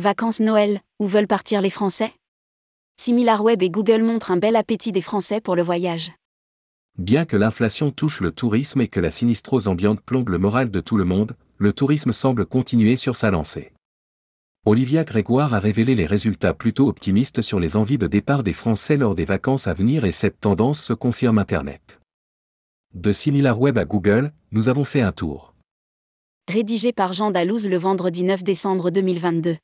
Vacances Noël, où veulent partir les Français? SimilarWeb et Google montrent un bel appétit des Français pour le voyage. Bien que l'inflation touche le tourisme et que la sinistrose ambiante plombe le moral de tout le monde, le tourisme semble continuer sur sa lancée. Olivia Grégoire a révélé les résultats plutôt optimistes sur les envies de départ des Français lors des vacances à venir et cette tendance se confirme Internet. De SimilarWeb à Google, nous avons fait un tour. Rédigé par Jean Dalouse le vendredi 9 décembre 2022.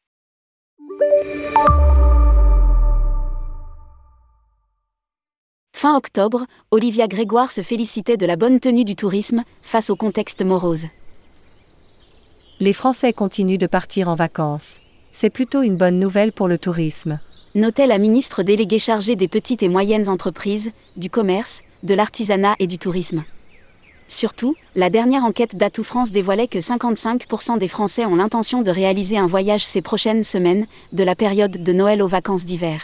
Fin octobre, Olivia Grégoire se félicitait de la bonne tenue du tourisme face au contexte morose. Les Français continuent de partir en vacances. C'est plutôt une bonne nouvelle pour le tourisme, notait la ministre déléguée chargée des petites et moyennes entreprises, du commerce, de l'artisanat et du tourisme. Surtout, la dernière enquête d'Atout France dévoilait que 55% des Français ont l'intention de réaliser un voyage ces prochaines semaines, de la période de Noël aux vacances d'hiver.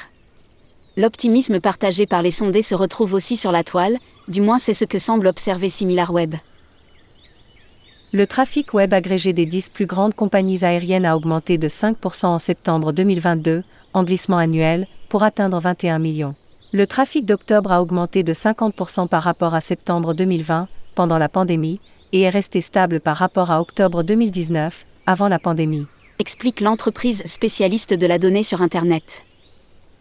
L'optimisme partagé par les sondés se retrouve aussi sur la toile, du moins c'est ce que semble observer SimilarWeb. Le trafic web agrégé des 10 plus grandes compagnies aériennes a augmenté de 5% en septembre 2022, en glissement annuel, pour atteindre 21 millions. Le trafic d'octobre a augmenté de 50% par rapport à septembre 2020, pendant la pandémie, et est resté stable par rapport à octobre 2019, avant la pandémie, explique l'entreprise spécialiste de la donnée sur Internet.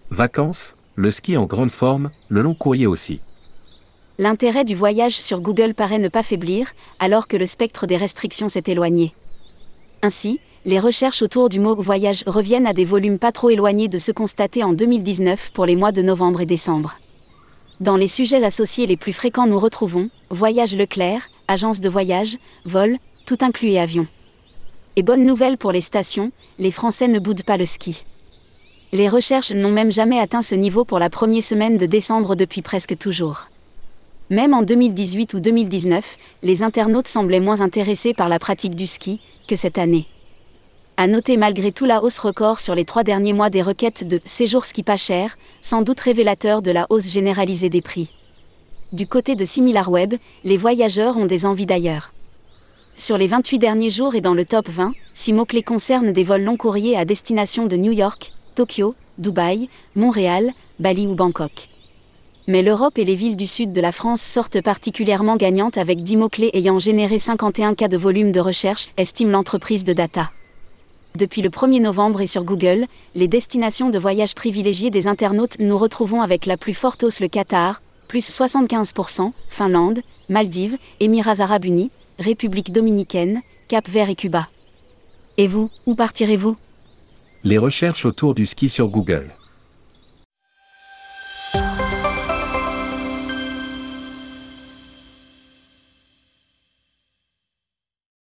Vacances, le ski en grande forme, le long courrier aussi. L'intérêt du voyage sur Google paraît ne pas faiblir, alors que le spectre des restrictions s'est éloigné. Ainsi, les recherches autour du mot « voyage » reviennent à des volumes pas trop éloignés de ceux constatés en 2019 pour les mois de novembre et décembre. Dans les sujets associés les plus fréquents nous retrouvons « Voyage Leclerc », « Agence de voyage », « Vol », « Tout inclus et avion ». Et bonne nouvelle pour les stations, les Français ne boudent pas le ski. Les recherches n'ont même jamais atteint ce niveau pour la première semaine de décembre depuis presque toujours. Même en 2018 ou 2019, les internautes semblaient moins intéressés par la pratique du ski que cette année. À noter malgré tout la hausse record sur les 3 derniers mois des requêtes de « séjour ski pas cher », sans doute révélateur de la hausse généralisée des prix. Du côté de SimilarWeb, les voyageurs ont des envies d'ailleurs. Sur les 28 derniers jours et dans le top 20, 6 mots-clés concernent des vols long courriers à destination de New York, Tokyo, Dubaï, Montréal, Bali ou Bangkok. Mais l'Europe et les villes du sud de la France sortent particulièrement gagnantes avec 10 mots-clés ayant généré 51 cas de volume de recherche, estime l'entreprise de data. Depuis le 1er novembre et sur Google, les destinations de voyage privilégiées des internautes nous retrouvons avec la plus forte hausse le Qatar, plus 75%, Finlande, Maldives, Émirats Arabes Unis, République Dominicaine, Cap-Vert et Cuba. Et vous, où partirez-vous ? Les recherches autour du ski sur Google.